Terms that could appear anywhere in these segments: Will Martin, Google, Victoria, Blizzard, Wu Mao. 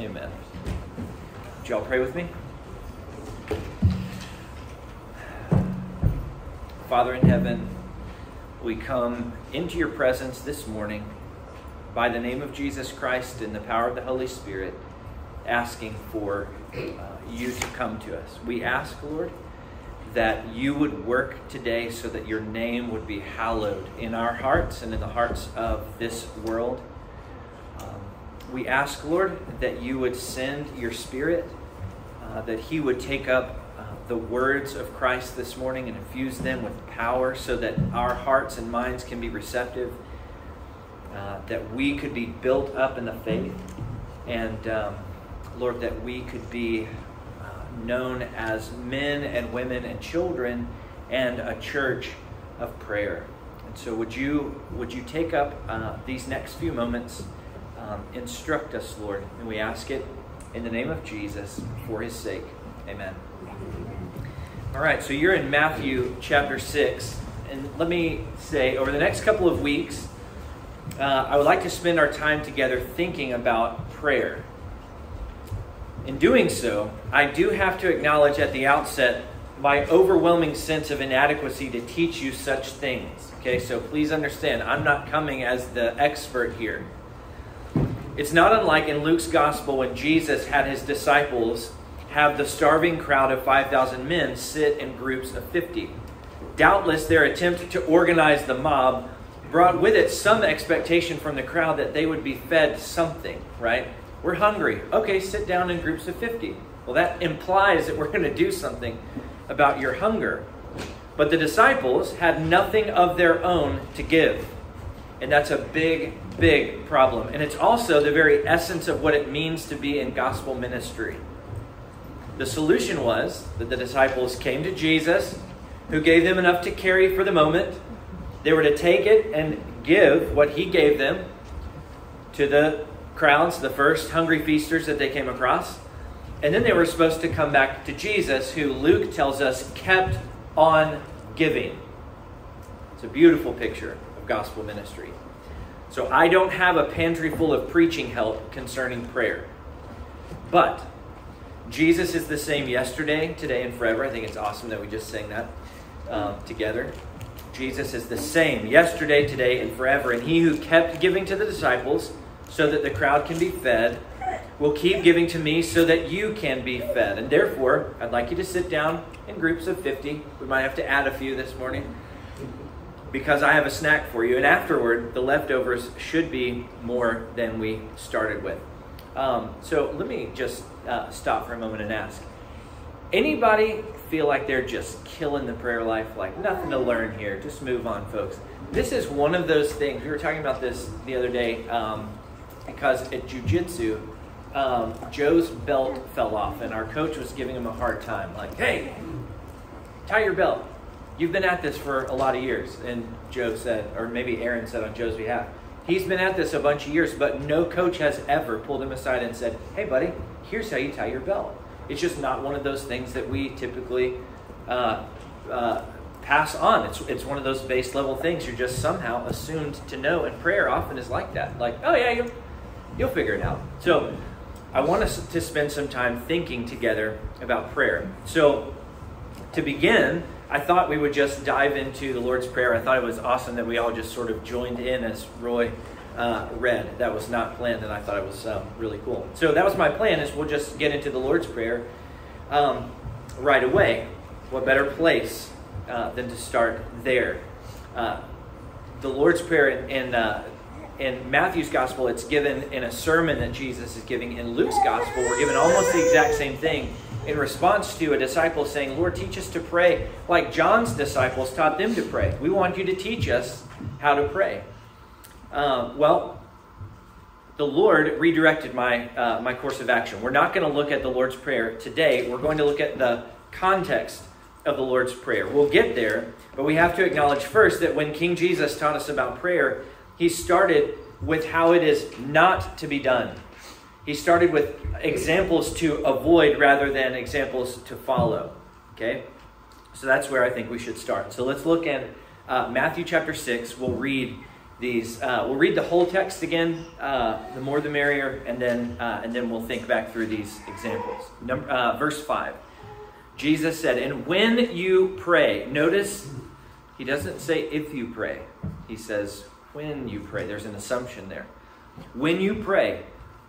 Amen. Would you all pray with me? Father in heaven, we come into your presence this morning by the name of Jesus Christ and the power of the Holy Spirit, asking for you to come to us. We ask, Lord, that you would work today so that your name would be hallowed in our hearts and in the hearts of this world. We ask, Lord, that you would send your Spirit, that he would take up the words of Christ this morning and infuse them with power so that our hearts and minds can be receptive, that we could be built up in the faith, and Lord, that we could be known as men and women and children and a church of prayer. And so would you take up these next few moments, instruct us, Lord, and we ask it in the name of Jesus for his sake. Amen. All right, so you're in Matthew chapter 6, and let me say, over the next couple of weeks, I would like to spend our time together thinking about prayer. In doing so, I do have to acknowledge at the outset my overwhelming sense of inadequacy to teach you such things. Okay, so please understand, I'm not coming as the expert here. It's not unlike in Luke's gospel when Jesus had his disciples have the starving crowd of 5,000 men sit in groups of 50. Doubtless their attempt to organize the mob brought with it some expectation from the crowd that they would be fed something, right? We're hungry. Okay, sit down in groups of 50. Well, that implies that we're going to do something about your hunger. But the disciples had nothing of their own to give. And that's a big, big problem. And it's also the very essence of what it means to be in gospel ministry. The solution was that the disciples came to Jesus, who gave them enough to carry for the moment. They were to take it and give what he gave them to the crowds, the first hungry feasters that they came across. And then they were supposed to come back to Jesus, who Luke tells us kept on giving. It's a beautiful picture of gospel ministry. So I don't have a pantry full of preaching help concerning prayer. But Jesus is the same yesterday, today, and forever. I think it's awesome that we just sang that together. Jesus is the same yesterday, today, and forever. And he who kept giving to the disciples so that the crowd can be fed will keep giving to me so that you can be fed. And therefore, I'd like you to sit down in groups of 50. We might have to add a few this morning because I have a snack for you. And afterward, the leftovers should be more than we started with. So let me just stop for a moment and ask, anybody feel like they're just killing the prayer life? Like nothing to learn here. Just move on, folks. This is one of those things. We were talking about this the other day because at jujitsu, Joe's belt fell off and our coach was giving him a hard time. Like, hey, tie your belt. You've been at this for a lot of years. And Joe said, or maybe Aaron said on Joe's behalf, he's been at this a bunch of years, but no coach has ever pulled him aside and said, hey, buddy, here's how you tie your belt. It's just not one of those things that we typically pass on. It's one of those base level things you're just somehow assumed to know, and prayer often is like that. Like, oh, yeah, you'll figure it out. So I want us to spend some time thinking together about prayer. So to begin, I thought we would just dive into the Lord's Prayer. I thought it was awesome that we all just sort of joined in as Roy read. That was not planned, and I thought it was really cool. So that was my plan, is we'll just get into the Lord's Prayer right away. What better place than to start there? The Lord's Prayer in Matthew's Gospel, it's given in a sermon that Jesus is giving. In Luke's Gospel, we're given almost the exact same thing, in response to a disciple saying, Lord, teach us to pray like John's disciples taught them to pray. We want you to teach us how to pray. Well, the Lord redirected my course of action. We're not going to look at the Lord's Prayer today. We're going to look at the context of the Lord's Prayer. We'll get there, but we have to acknowledge first that when King Jesus taught us about prayer, he started with how it is not to be done. He started with examples to avoid rather than examples to follow. Okay? So that's where I think we should start. So let's look at Matthew chapter 6. We'll read these. We'll read the whole text again, the more the merrier, and then we'll think back through these examples. Verse 5, Jesus said, and when you pray, notice he doesn't say if you pray, he says when you pray. There's an assumption there. When you pray,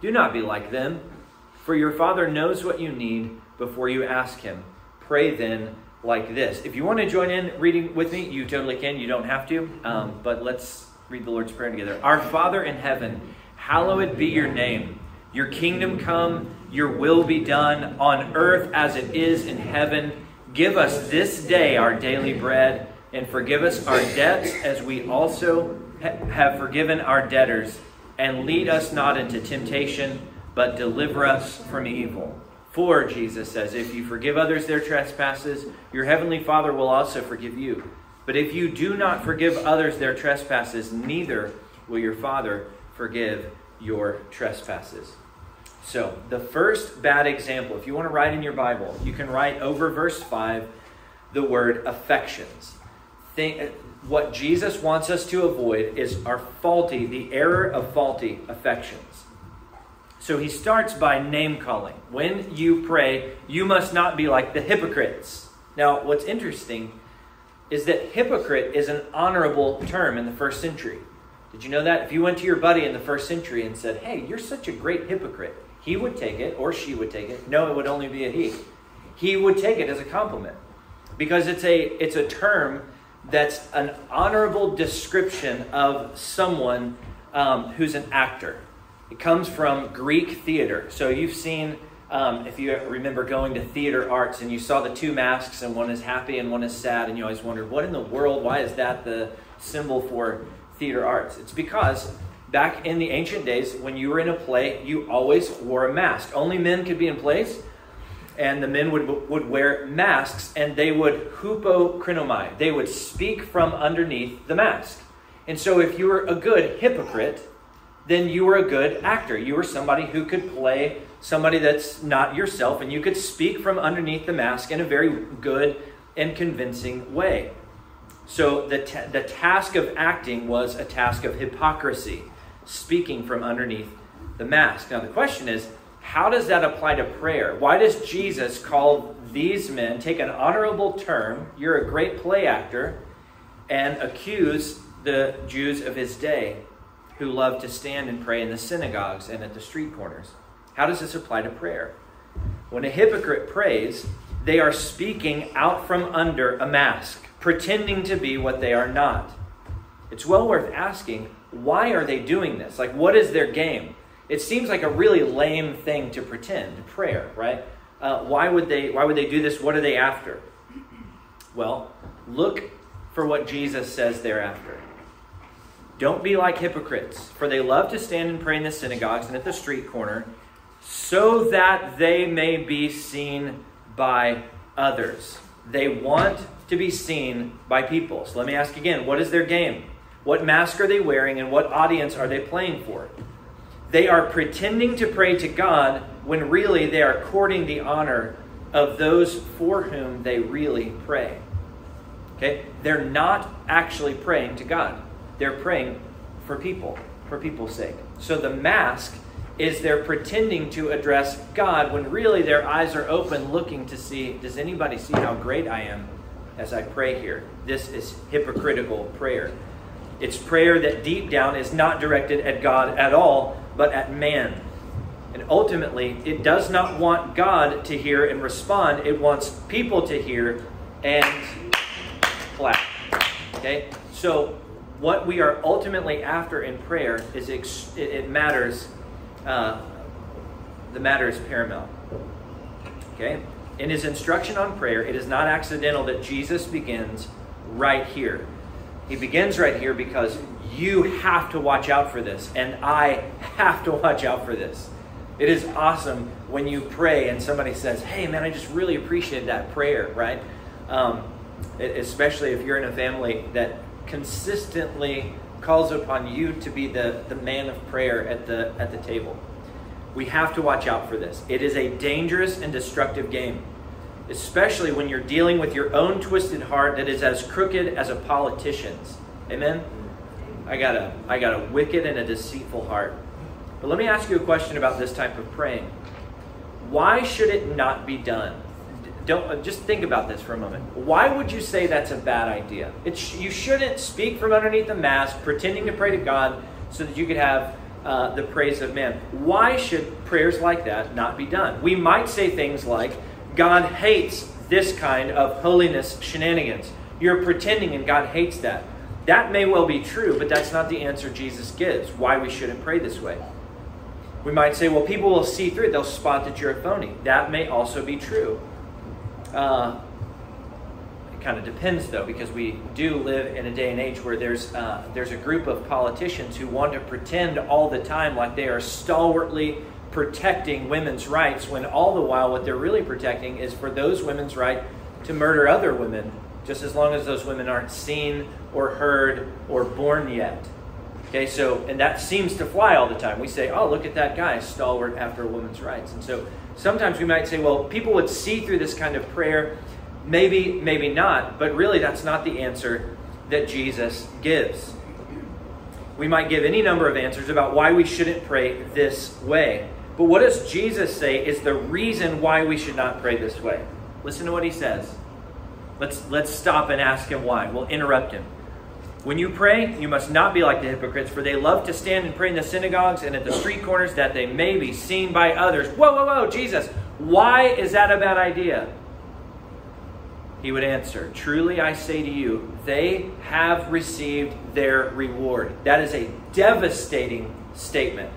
Do not be like them, for your Father knows what you need before you ask him. Pray then like this. If you want to join in reading with me, you totally can. You don't have to, but let's read the Lord's Prayer together. Our Father in heaven, hallowed be your name. Your kingdom come, your will be done on earth as it is in heaven. Give us this day our daily bread, and forgive us our debts as we also have forgiven our debtors. And lead us not into temptation, but deliver us from evil. For, Jesus says, if you forgive others their trespasses, your heavenly Father will also forgive you. But if you do not forgive others their trespasses, neither will your Father forgive your trespasses. So, the first bad example, if you want to write in your Bible, you can write over verse 5 the word affections. What Jesus wants us to avoid is the error of faulty affections. So he starts by name calling. When you pray, you must not be like the hypocrites. Now, what's interesting is that hypocrite is an honorable term in the first century. Did you know that? If you went to your buddy in the first century and said, hey, you're such a great hypocrite, he would take it, or she would take it. No, it would only be a he. He would take it as a compliment because it's a term that's an honorable description of someone who's an actor. It comes from Greek theater. So you've seen, if you remember going to theater arts and you saw the two masks and one is happy and one is sad, and you always wondered, what in the world, why is that the symbol for theater arts? It's because back in the ancient days, when you were in a play, you always wore a mask. Only men could be in plays. And the men would wear masks, and they would hypocrinomai. They would speak from underneath the mask. And so if you were a good hypocrite, then you were a good actor. You were somebody who could play somebody that's not yourself, and you could speak from underneath the mask in a very good and convincing way. So the task of acting was a task of hypocrisy, speaking from underneath the mask. Now the question is, how does that apply to prayer? Why does Jesus call these men, take an honorable term, you're a great play actor, and accuse the Jews of his day who love to stand and pray in the synagogues and at the street corners? How does this apply to prayer? When a hypocrite prays, they are speaking out from under a mask, pretending to be what they are not. It's well worth asking, why are they doing this? Like, what is their game? It seems like a really lame thing to pretend, prayer, right? Why would they do this? What are they after? Well, look for what Jesus says thereafter. Don't be like hypocrites, for they love to stand and pray in the synagogues and at the street corner, so that they may be seen by others. They want to be seen by people. So let me ask again, what is their game? What mask are they wearing and what audience are they playing for? They are pretending to pray to God when really they are courting the honor of those for whom they really pray. Okay? They're not actually praying to God. They're praying for people's sake. So the mask is they're pretending to address God when really their eyes are open looking to see, does anybody see how great I am as I pray here? This is hypocritical prayer. It's prayer that deep down is not directed at God at all, but at man. And ultimately, it does not want God to hear and respond. It wants people to hear and clap. Okay? So what we are ultimately after in prayer is the matter is paramount. Okay? In his instruction on prayer, it is not accidental that Jesus begins right here. He begins right here because you have to watch out for this, and I have to watch out for this. It is awesome when you pray and somebody says, hey man, I just really appreciated that prayer, right? Especially if you're in a family that consistently calls upon you to be the man of prayer at the table. We have to watch out for this. It is a dangerous and destructive game, especially when you're dealing with your own twisted heart that is as crooked as a politician's. Amen? I got a wicked and a deceitful heart. But let me ask you a question about this type of praying. Why should it not be done? Don't just think about this for a moment. Why would you say that's a bad idea? You shouldn't speak from underneath the mask, pretending to pray to God so that you could have the praise of man. Why should prayers like that not be done? We might say things like, God hates this kind of holiness shenanigans. You're pretending and God hates that. That may well be true, but that's not the answer Jesus gives, why we shouldn't pray this way. We might say, well, people will see through it. They'll spot that you're a phony. That may also be true. It kind of depends, though, because we do live in a day and age where there's a group of politicians who want to pretend all the time like they are stalwartly protecting women's rights, when all the while what they're really protecting is for those women's right to murder other women, just as long as those women aren't seen or heard or born yet. Okay, so, and that seems to fly all the time. We say, oh, look at that guy, stalwart after a woman's rights. And so sometimes we might say, well, people would see through this kind of prayer. Maybe, maybe not. But really, that's not the answer that Jesus gives. We might give any number of answers about why we shouldn't pray this way. But what does Jesus say is the reason why we should not pray this way? Listen to what he says. Let's stop and ask him why. We'll interrupt him. When you pray, you must not be like the hypocrites, for they love to stand and pray in the synagogues and at the street corners, that they may be seen by others. Whoa, whoa, whoa, Jesus, why is that a bad idea? He would answer, truly I say to you, they have received their reward. That is a devastating statement.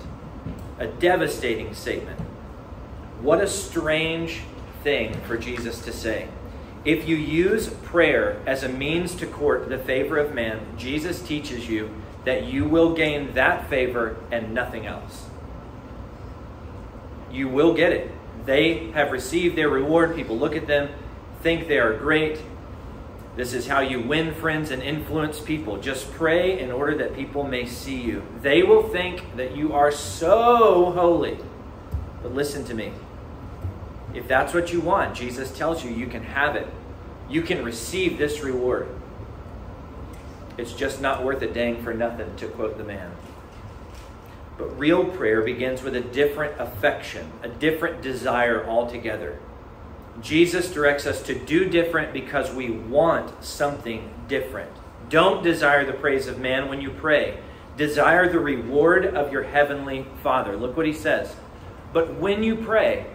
A devastating statement. What a strange thing for Jesus to say. If you use prayer as a means to court the favor of man, Jesus teaches you that you will gain that favor and nothing else. You will get it. They have received their reward. People look at them, think they are great. This is how you win friends and influence people. Just pray in order that people may see you. They will think that you are so holy. But listen to me. If that's what you want, Jesus tells you, you can have it. You can receive this reward. It's just not worth a dang for nothing, to quote the man. But real prayer begins with a different affection, a different desire altogether. Jesus directs us to do different because we want something different. Don't desire the praise of man when you pray. Desire the reward of your heavenly Father. Look what he says. But when you pray,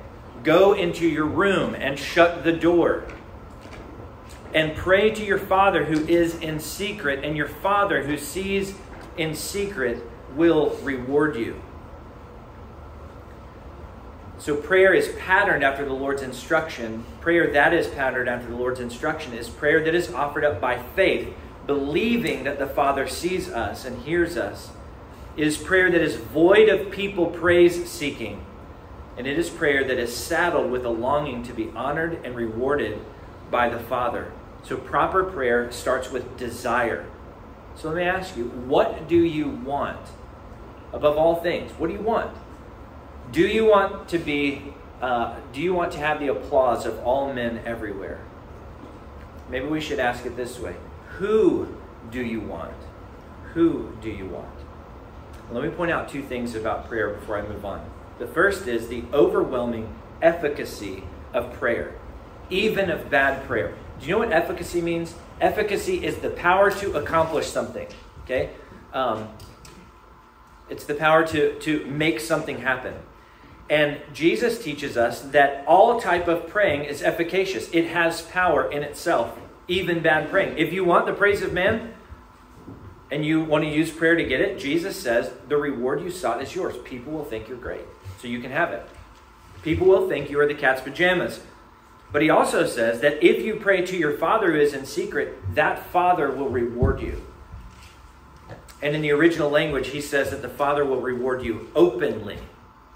go into your room and shut the door and pray to your Father who is in secret, and your Father who sees in secret will reward you. So prayer is patterned after the Lord's instruction. Prayer that is patterned after the Lord's instruction is prayer that is offered up by faith, believing that the Father sees us and hears us. It is prayer that is void of people praise-seeking. And it is prayer that is saddled with a longing to be honored and rewarded by the Father. So proper prayer starts with desire. So let me ask you, what do you want? Above all things, what do you want? Do you want to be? Do you want to have the applause of all men everywhere? Maybe we should ask it this way. Who do you want? Who do you want? Let me point out two things about prayer before I move on. The first is the overwhelming efficacy of prayer, even of bad prayer. Do you know what efficacy means? Efficacy is the power to accomplish something, okay? It's the power to make something happen. And Jesus teaches us that all type of praying is efficacious. It has power in itself, even bad praying. If you want the praise of man, and you want to use prayer to get it, Jesus says, the reward you sought is yours. People will think you're great, so you can have it. People will think you are the cat's pajamas. But he also says that if you pray to your Father who is in secret, that Father will reward you. And in the original language, he says that the Father will reward you openly.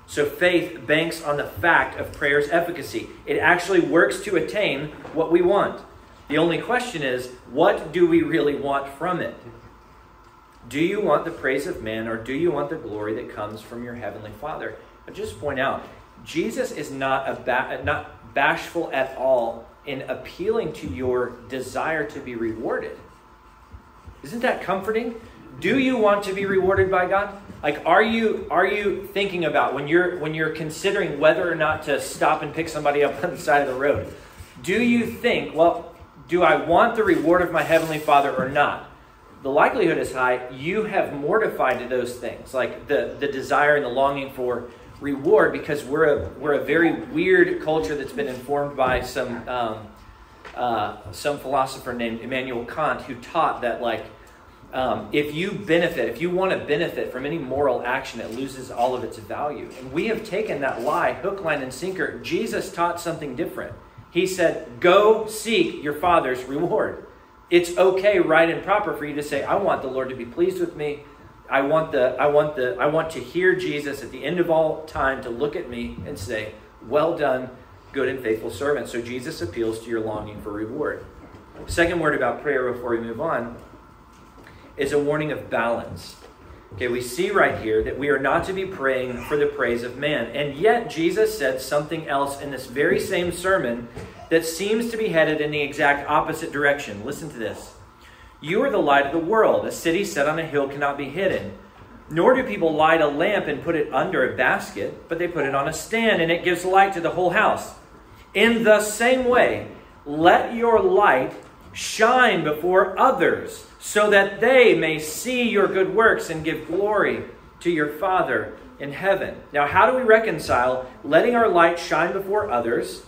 So faith banks on the fact of prayer's efficacy. It actually works to attain what we want. The only question is, what do we really want from it? Do you want the praise of men, or do you want the glory that comes from your heavenly Father? I'll just point out, Jesus is not bashful at all in appealing to your desire to be rewarded. Isn't that comforting? Do you want to be rewarded by God? Like, are you thinking about when you're considering whether or not to stop and pick somebody up on the side of the road? Do you think, well, do I want the reward of my heavenly Father or not? The likelihood is high. You have mortified those things, like the desire and the longing for reward, because we're a very weird culture that's been informed by some philosopher named Immanuel Kant, who taught that if you want to benefit from any moral action, it loses all of its value. And we have taken that lie hook, line, and sinker. Jesus taught something different. He said, go seek your Father's reward. It's okay, right, and proper for you to say, I want the Lord to be pleased with me. I want to hear Jesus at the end of all time to look at me and say, well done, good and faithful servant. So Jesus appeals to your longing for reward. Second word about prayer before we move on is a warning of balance. Okay, we see right here that we are not to be praying for the praise of man. And yet Jesus said something else in this very same sermon that seems to be headed in the exact opposite direction. Listen to this. You are the light of the world. A city set on a hill cannot be hidden. Nor do people light a lamp and put it under a basket, but they put it on a stand, and it gives light to the whole house. In the same way, let your light shine before others, so that they may see your good works and give glory to your Father in heaven. Now, how do we reconcile letting our light shine before others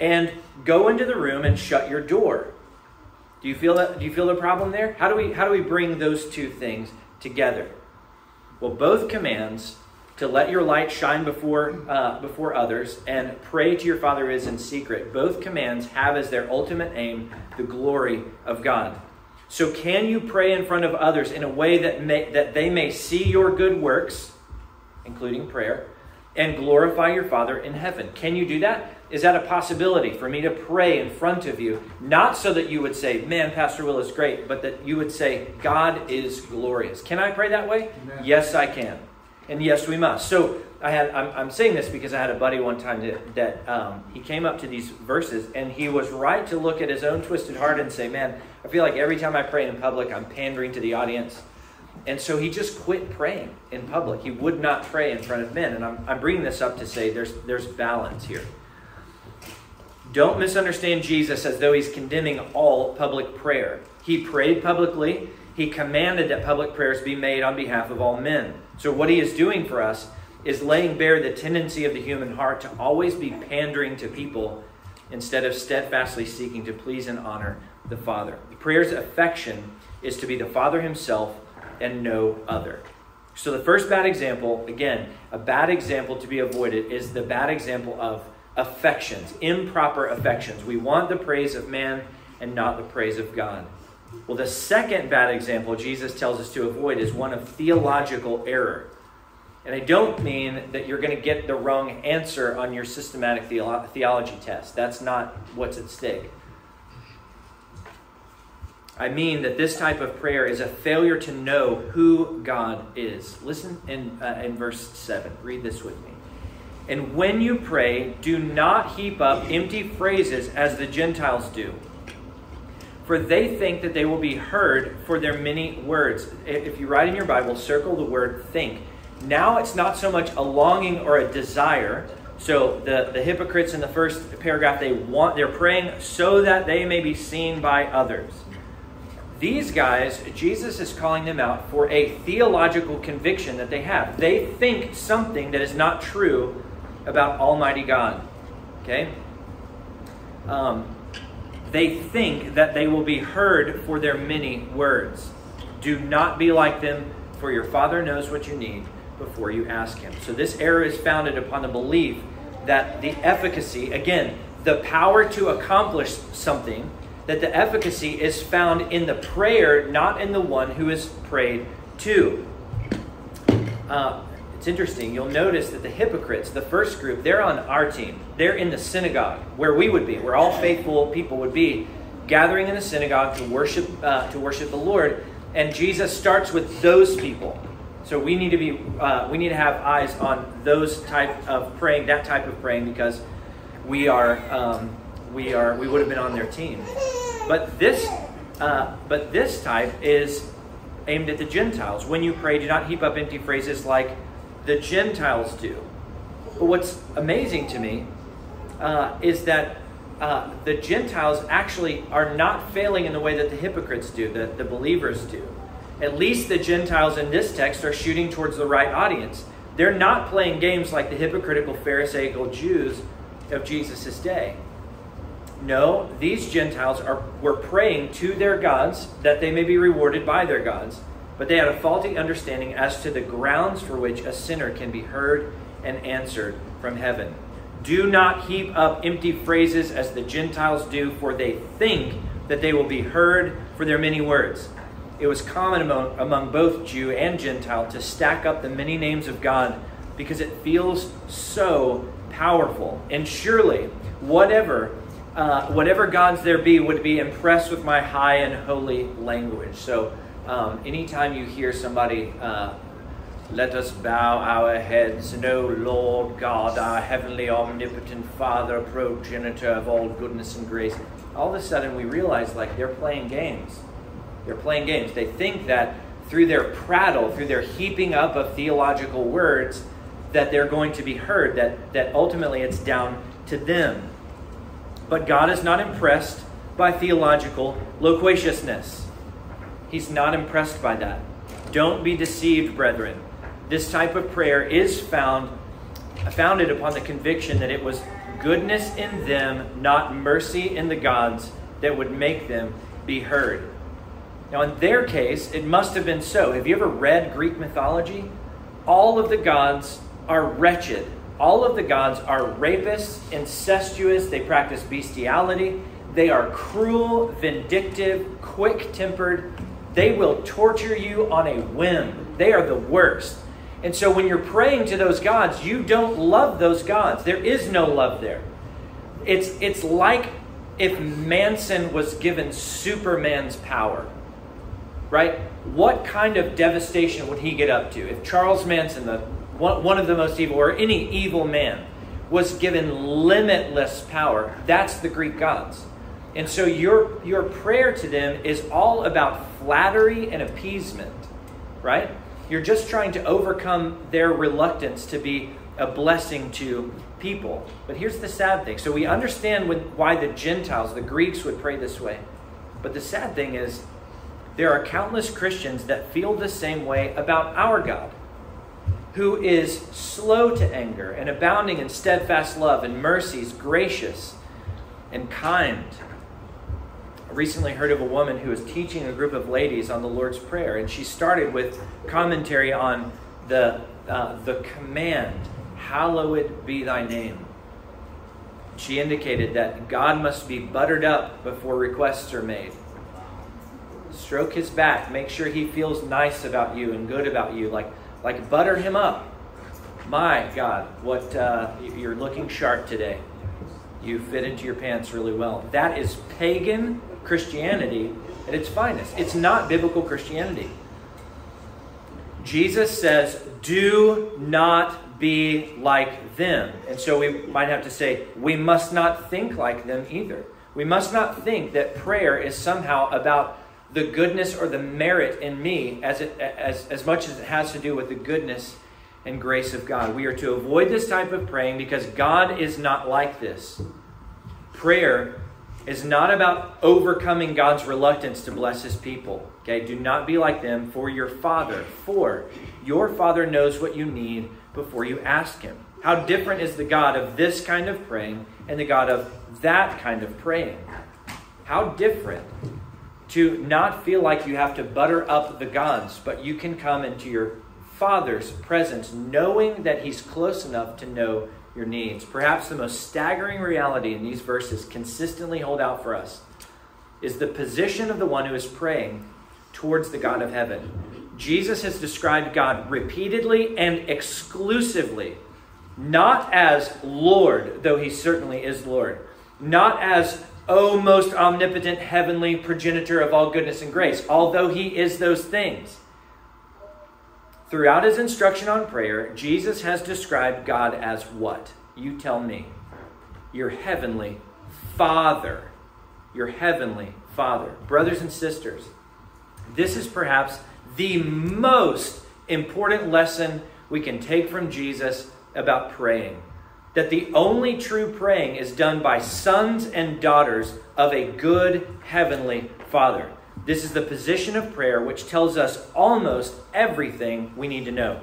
and go into the room and shut your door? Do you feel that? Do you feel the problem there? How do we bring those two things together? Well, both commands to let your light shine before others and pray to your Father who is in secret, both commands have as their ultimate aim the glory of God. So can you pray in front of others in a way that they may see your good works, including prayer, and glorify your Father in heaven? Can you do that? Is that a possibility for me to pray in front of you? Not so that you would say, man, Pastor Will is great, but that you would say, God is glorious. Can I pray that way? Amen. Yes, I can. And yes, we must. So I'm saying this because I had a buddy one time that he came up to these verses, and he was right to look at his own twisted heart and say, man, I feel like every time I pray in public, I'm pandering to the audience. And so he just quit praying in public. He would not pray in front of men. And I'm bringing this up to say there's balance here. Don't misunderstand Jesus as though he's condemning all public prayer. He prayed publicly. He commanded that public prayers be made on behalf of all men. So what he is doing for us is laying bare the tendency of the human heart to always be pandering to people instead of steadfastly seeking to please and honor the Father. Prayer's affection is to be the Father himself and no other. So the first bad example, again, a bad example to be avoided, is the bad example of affections, improper affections. We want the praise of man and not the praise of God. Well, the second bad example Jesus tells us to avoid is one of theological error. And I don't mean that you're going to get the wrong answer on your systematic theology test. That's not what's at stake. I mean that this type of prayer is a failure to know who God is. Listen in verse 7. Read this with me. And when you pray, do not heap up empty phrases as the Gentiles do, for they think that they will be heard for their many words. If you write in your Bible, circle the word think. Now it's not so much a longing or a desire. So the hypocrites in the first paragraph, they're praying so that they may be seen by others. These guys, Jesus is calling them out for a theological conviction that they have. They think something that is not true about Almighty God. Okay? They think that they will be heard for their many words. Do not be like them, for your Father knows what you need before you ask him. So this error is founded upon the belief that the efficacy, again, the power to accomplish something, that the efficacy is found in the prayer, not in the one who is prayed Two, it's interesting, you'll notice that the hypocrites, the first group, they're on our team. They're in the synagogue, where we would be, where all faithful people would be, gathering in the synagogue to worship the Lord. And Jesus starts with those people. So we need to be, we need to have eyes on those type of praying, that type of praying, because we would have been on their team. But this type is aimed at the Gentiles. When you pray, do not heap up empty phrases like the Gentiles do. But what's amazing to me is that the Gentiles actually are not failing in the way that the hypocrites do, that the believers do. At least the Gentiles in this text are shooting towards the right audience. They're not playing games like the hypocritical Pharisaical Jews of Jesus' day. No, these Gentiles were praying to their gods that they may be rewarded by their gods, but they had a faulty understanding as to the grounds for which a sinner can be heard and answered from heaven. Do not heap up empty phrases as the Gentiles do, for they think that they will be heard for their many words. It was common among both Jew and Gentile to stack up the many names of God because it feels so powerful. And surely, whatever gods there be would be impressed with my high and holy language. So anytime you hear somebody, let us bow our heads, no Lord God, our heavenly omnipotent Father, progenitor of all goodness and grace, all of a sudden we realize like they're playing games. They're playing games. They think that through their prattle, through their heaping up of theological words, that they're going to be heard, that ultimately it's down to them. But God is not impressed by theological loquaciousness. He's not impressed by that. Don't be deceived, brethren. This type of prayer is founded upon the conviction that it was goodness in them, not mercy in the gods, that would make them be heard. Now, in their case, it must have been so. Have you ever read Greek mythology? All of the gods are wretched. All of the gods are rapists, incestuous. They practice bestiality. They are cruel, vindictive, quick-tempered. They will torture you on a whim. They are the worst. And so when you're praying to those gods, you don't love those gods. There is no love there. It's like if Manson was given Superman's power. Right? What kind of devastation would he get up to if Charles Manson, one of the most evil, or any evil man, was given limitless power? That's the Greek gods. And so your prayer to them is all about flattery and appeasement, right? You're just trying to overcome their reluctance to be a blessing to people. But here's the sad thing. So we understand why the Gentiles, the Greeks, would pray this way. But the sad thing is, there are countless Christians that feel the same way about our God, who is slow to anger and abounding in steadfast love and mercies, gracious and kind. I recently heard of a woman who was teaching a group of ladies on the Lord's Prayer, and she started with commentary on the command, "Hallowed be thy name." She indicated that God must be buttered up before requests are made. Stroke his back. Make sure he feels nice about you and good about you. Like butter him up. My God, what you're looking sharp today. You fit into your pants really well. That is pagan Christianity at its finest. It's not biblical Christianity. Jesus says, do not be like them. And so we might have to say, we must not think like them either. We must not think that prayer is somehow about the goodness or the merit in me as much as it has to do with the goodness and grace of God. We are to avoid this type of praying because God is not like this. Prayer is not about overcoming God's reluctance to bless his people. Okay, do not be like them, for your Father knows what you need before you ask him. How different is the God of this kind of praying and the God of that kind of praying? How different. To not feel like you have to butter up the gods, but you can come into your Father's presence knowing that he's close enough to know your needs. Perhaps the most staggering reality in these verses consistently hold out for us is the position of the one who is praying towards the God of heaven. Jesus has described God repeatedly and exclusively, not as Lord, though he certainly is Lord, not as, O most omnipotent, heavenly progenitor of all goodness and grace, although he is those things. Throughout his instruction on prayer, Jesus has described God as what? You tell me. Your heavenly Father. Your heavenly Father. Brothers and sisters, this is perhaps the most important lesson we can take from Jesus about praying. That the only true praying is done by sons and daughters of a good heavenly Father. This is the position of prayer which tells us almost everything we need to know.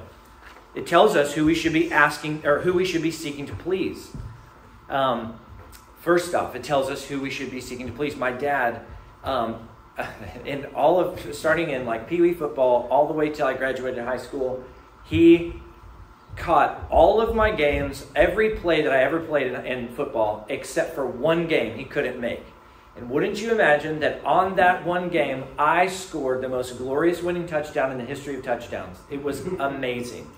It tells us who we should be asking or who we should be seeking to please. First off, it tells us who we should be seeking to please. My dad, starting in like Pee Wee football all the way till I graduated high school, he caught all of my games, every play that I ever played in football, except for one game he couldn't make. And wouldn't you imagine that on that one game, I scored the most glorious winning touchdown in the history of touchdowns. It was amazing.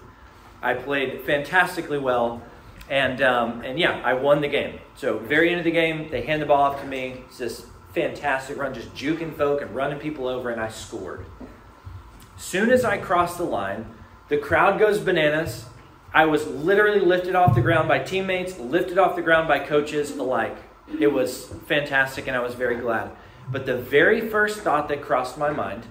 I played fantastically well, and I won the game. So very end of the game, they hand the ball off to me. It's this fantastic run, just juking folk and running people over, and I scored. Soon as I crossed the line, the crowd goes bananas. I was literally lifted off the ground by teammates, lifted off the ground by coaches alike. It was fantastic, and I was very glad. But the very first thought that crossed my mind,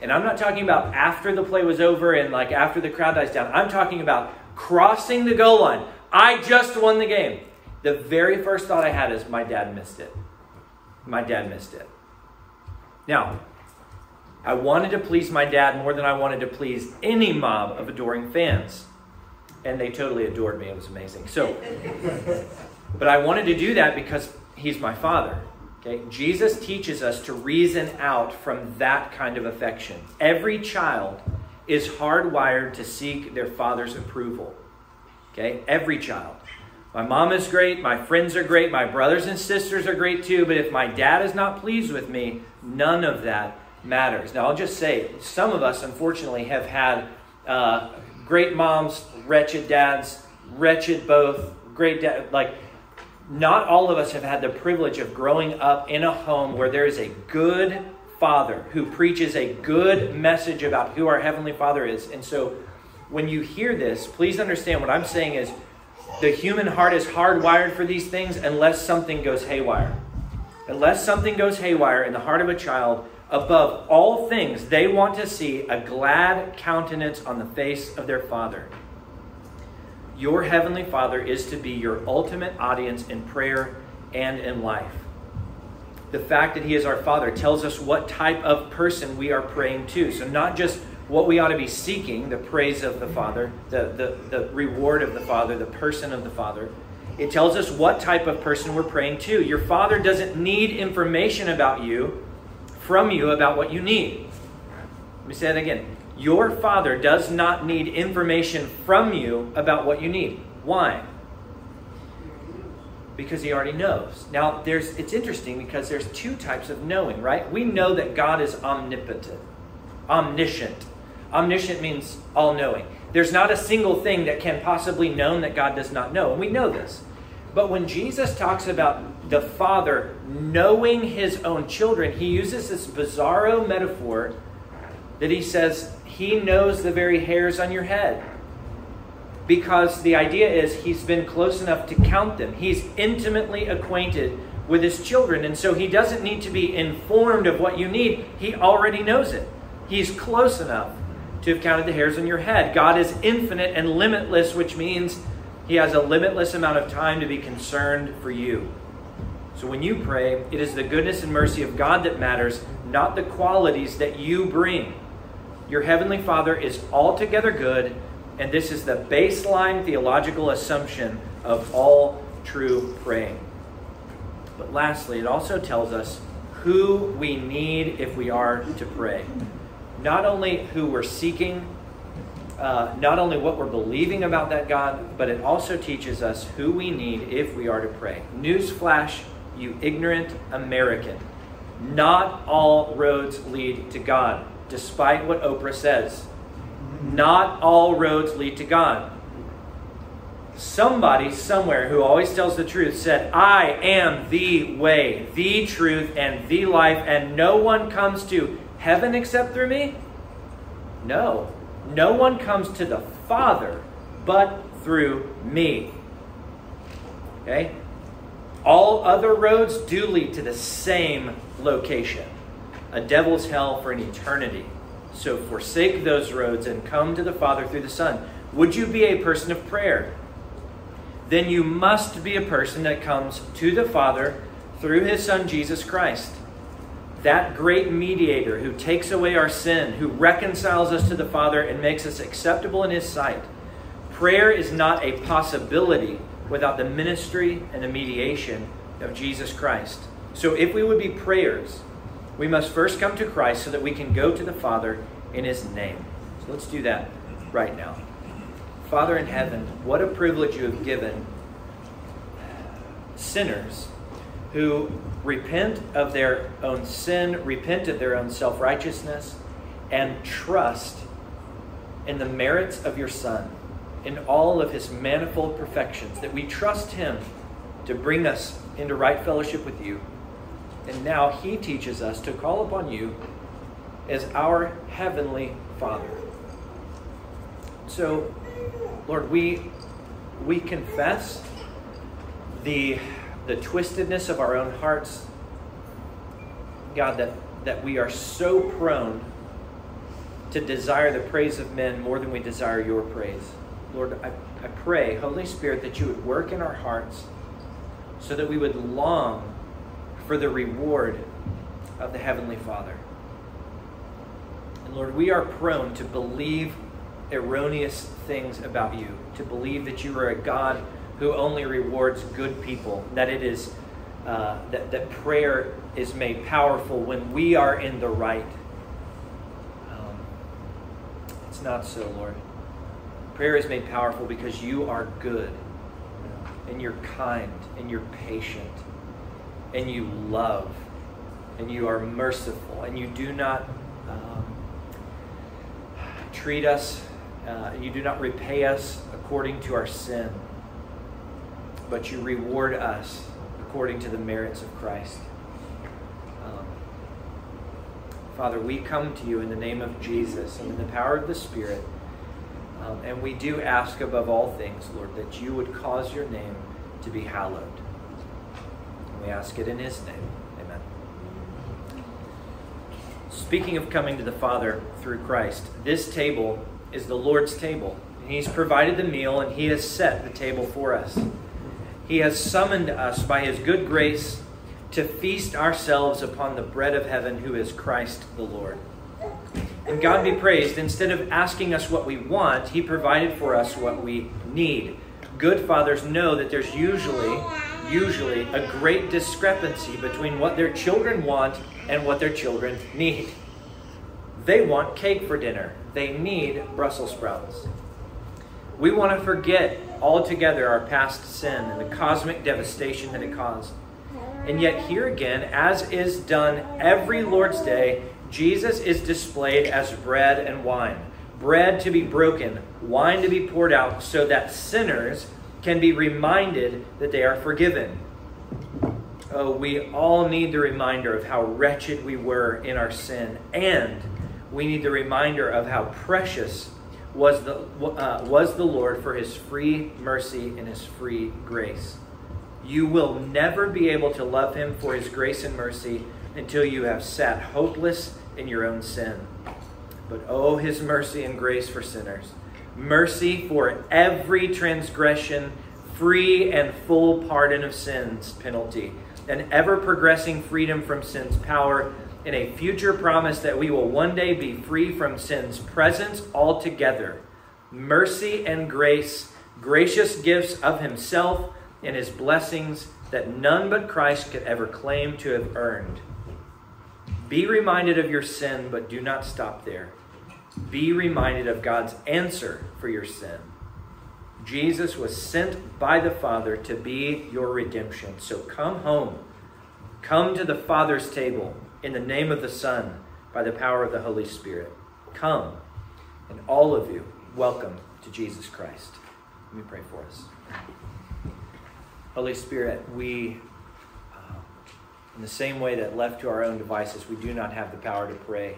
and I'm not talking about after the play was over and like after the crowd dies down, I'm talking about crossing the goal line. I just won the game. The very first thought I had is my dad missed it. My dad missed it. Now, I wanted to please my dad more than I wanted to please any mob of adoring fans. And they totally adored me. It was amazing. So, but I wanted to do that because he's my Father. Okay? Jesus teaches us to reason out from that kind of affection. Every child is hardwired to seek their father's approval. Okay? Every child. My mom is great. My friends are great. My brothers and sisters are great too. But if my dad is not pleased with me, none of that matters. Now, I'll just say, some of us, unfortunately, have had great moms, wretched dads, wretched both, great dad. Like, not all of us have had the privilege of growing up in a home where there is a good father who preaches a good message about who our Heavenly Father is. And so when you hear this, please understand what I'm saying is the human heart is hardwired for these things unless something goes haywire. Unless something goes haywire in the heart of a child, above all things, they want to see a glad countenance on the face of their Father. Your Heavenly Father is to be your ultimate audience in prayer and in life. The fact that He is our Father tells us what type of person we are praying to. So not just what we ought to be seeking, the praise of the Father, the reward of the Father, the person of the Father. It tells us what type of person we're praying to. Your Father doesn't need information about you, from you about what you need. Let me say that again. Your Father does not need information from you about what you need. Why? Because He already knows. Now, it's interesting because there's two types of knowing, right? We know that God is omnipotent, omniscient. Omniscient means all-knowing. There's not a single thing that can possibly be known that God does not know, and we know this. But when Jesus talks about the Father knowing His own children, He uses this bizarro metaphor that He says, He knows the very hairs on your head. Because the idea is He's been close enough to count them. He's intimately acquainted with His children. And so He doesn't need to be informed of what you need. He already knows it. He's close enough to have counted the hairs on your head. God is infinite and limitless, which means He has a limitless amount of time to be concerned for you. So when you pray, it is the goodness and mercy of God that matters, not the qualities that you bring. Your Heavenly Father is altogether good, and this is the baseline theological assumption of all true praying. But lastly, it also tells us who we need if we are to pray. Not only who we're seeking, not only what we're believing about that God, but it also teaches us who we need if we are to pray. Newsflash. You ignorant American. Not all roads lead to God. despite what Oprah says. Not all roads lead to God. Somebody somewhere who always tells the truth said, I am the way, the truth, and the life, and no one comes to heaven except through me? No. No one comes to the Father but through me. Okay? All other roads do lead to the same location, a devil's hell for an eternity. So forsake those roads and come to the Father through the Son. Would you be a person of prayer? Then you must be a person that comes to the Father through His Son, Jesus Christ. That great mediator who takes away our sin, who reconciles us to the Father and makes us acceptable in His sight. Prayer is not a possibility without the ministry and the mediation of Jesus Christ. So if we would be prayers, we must first come to Christ so that we can go to the Father in His name. So let's do that right now. Father in heaven, what a privilege you have given sinners who repent of their own sin, repent of their own self-righteousness, and trust in the merits of your Son, in all of His manifold perfections, that we trust Him to bring us into right fellowship with you. And now He teaches us to call upon you as our heavenly Father. So, Lord, we confess the twistedness of our own hearts, God, that we are so prone to desire the praise of men more than we desire your praise. Lord, I pray, Holy Spirit, that you would work in our hearts so that we would long for the reward of the Heavenly Father. And Lord, we are prone to believe erroneous things about you, to believe that you are a God who only rewards good people, that it is that prayer is made powerful when we are in the right. It's not so, Lord. Prayer is made powerful because you are good, and you're kind, and you're patient, and you love, and you are merciful, and you do not treat us. You do not repay us according to our sin, but you reward us according to the merits of Christ. Father, we come to you in the name of Jesus and in the power of the Spirit, and we do ask above all things, Lord, that you would cause your name to be hallowed. And we ask it in His name. Amen. Speaking of coming to the Father through Christ, this table is the Lord's table. He's provided the meal, and He has set the table for us. He has summoned us by His good grace to feast ourselves upon the bread of heaven, who is Christ the Lord. And God be praised, instead of asking us what we want, He provided for us what we need. Good fathers know that there's usually a great discrepancy between what their children want and what their children need. They want cake for dinner. They need Brussels sprouts. We want to forget altogether our past sin and the cosmic devastation that it caused. And yet here again, as is done every Lord's Day, Jesus is displayed as bread and wine. Bread to be broken, wine to be poured out, so that sinners can be reminded that they are forgiven. Oh, we all need the reminder of how wretched we were in our sin, and we need the reminder of how precious was the Lord for His free mercy and His free grace. You will never be able to love Him for His grace and mercy until you have sat hopeless in your own sin. But oh, His mercy and grace for sinners. Mercy for every transgression, free and full pardon of sin's penalty, and ever-progressing freedom from sin's power, in a future promise that we will one day be free from sin's presence altogether. Mercy and grace, gracious gifts of Himself and His blessings that none but Christ could ever claim to have earned. Be reminded of your sin, but do not stop there. Be reminded of God's answer for your sin. Jesus was sent by the Father to be your redemption. So come home. Come to the Father's table in the name of the Son, by the power of the Holy Spirit. Come, and all of you, welcome to Jesus Christ. Let me pray for us. Holy Spirit, we, in the same way that left to our own devices, we do not have the power to pray.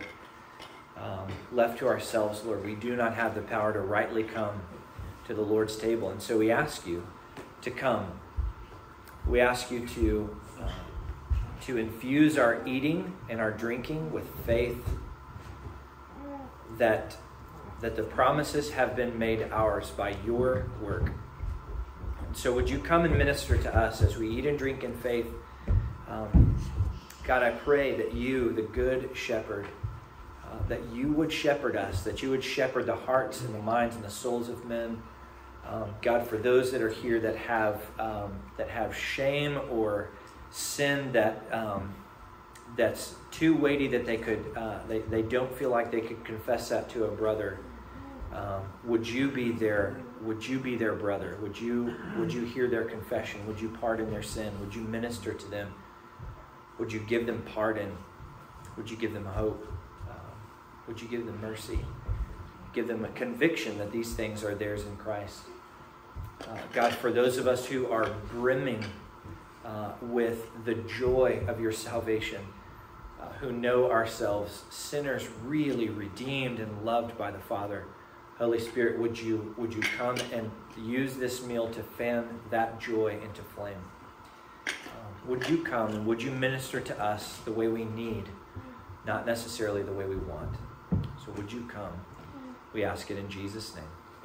Left to ourselves, Lord, we do not have the power to rightly come to the Lord's table. And so we ask you to come. We ask you to infuse our eating and our drinking with faith that the promises have been made ours by your work. And so would you come and minister to us as we eat and drink in faith? God, I pray that you, the good shepherd, that you would shepherd us, that you would shepherd the hearts and the minds and the souls of men. God, for those that are here that have shame or sin that's too weighty that they could they don't feel like they could confess that to a brother, would you be there? Would you be their brother? Would you hear their confession? Would you pardon their sin? Would you minister to them? Would you give them pardon? Would you give them hope? Would you give them mercy? Give them a conviction that these things are theirs in Christ. God, for those of us who are brimming with the joy of your salvation, who know ourselves sinners really redeemed and loved by the Father, Holy Spirit, would you come and use this meal to fan that joy into flame? Would you come and would you minister to us the way we need, not necessarily the way we want? So would you come? We ask it in Jesus' name.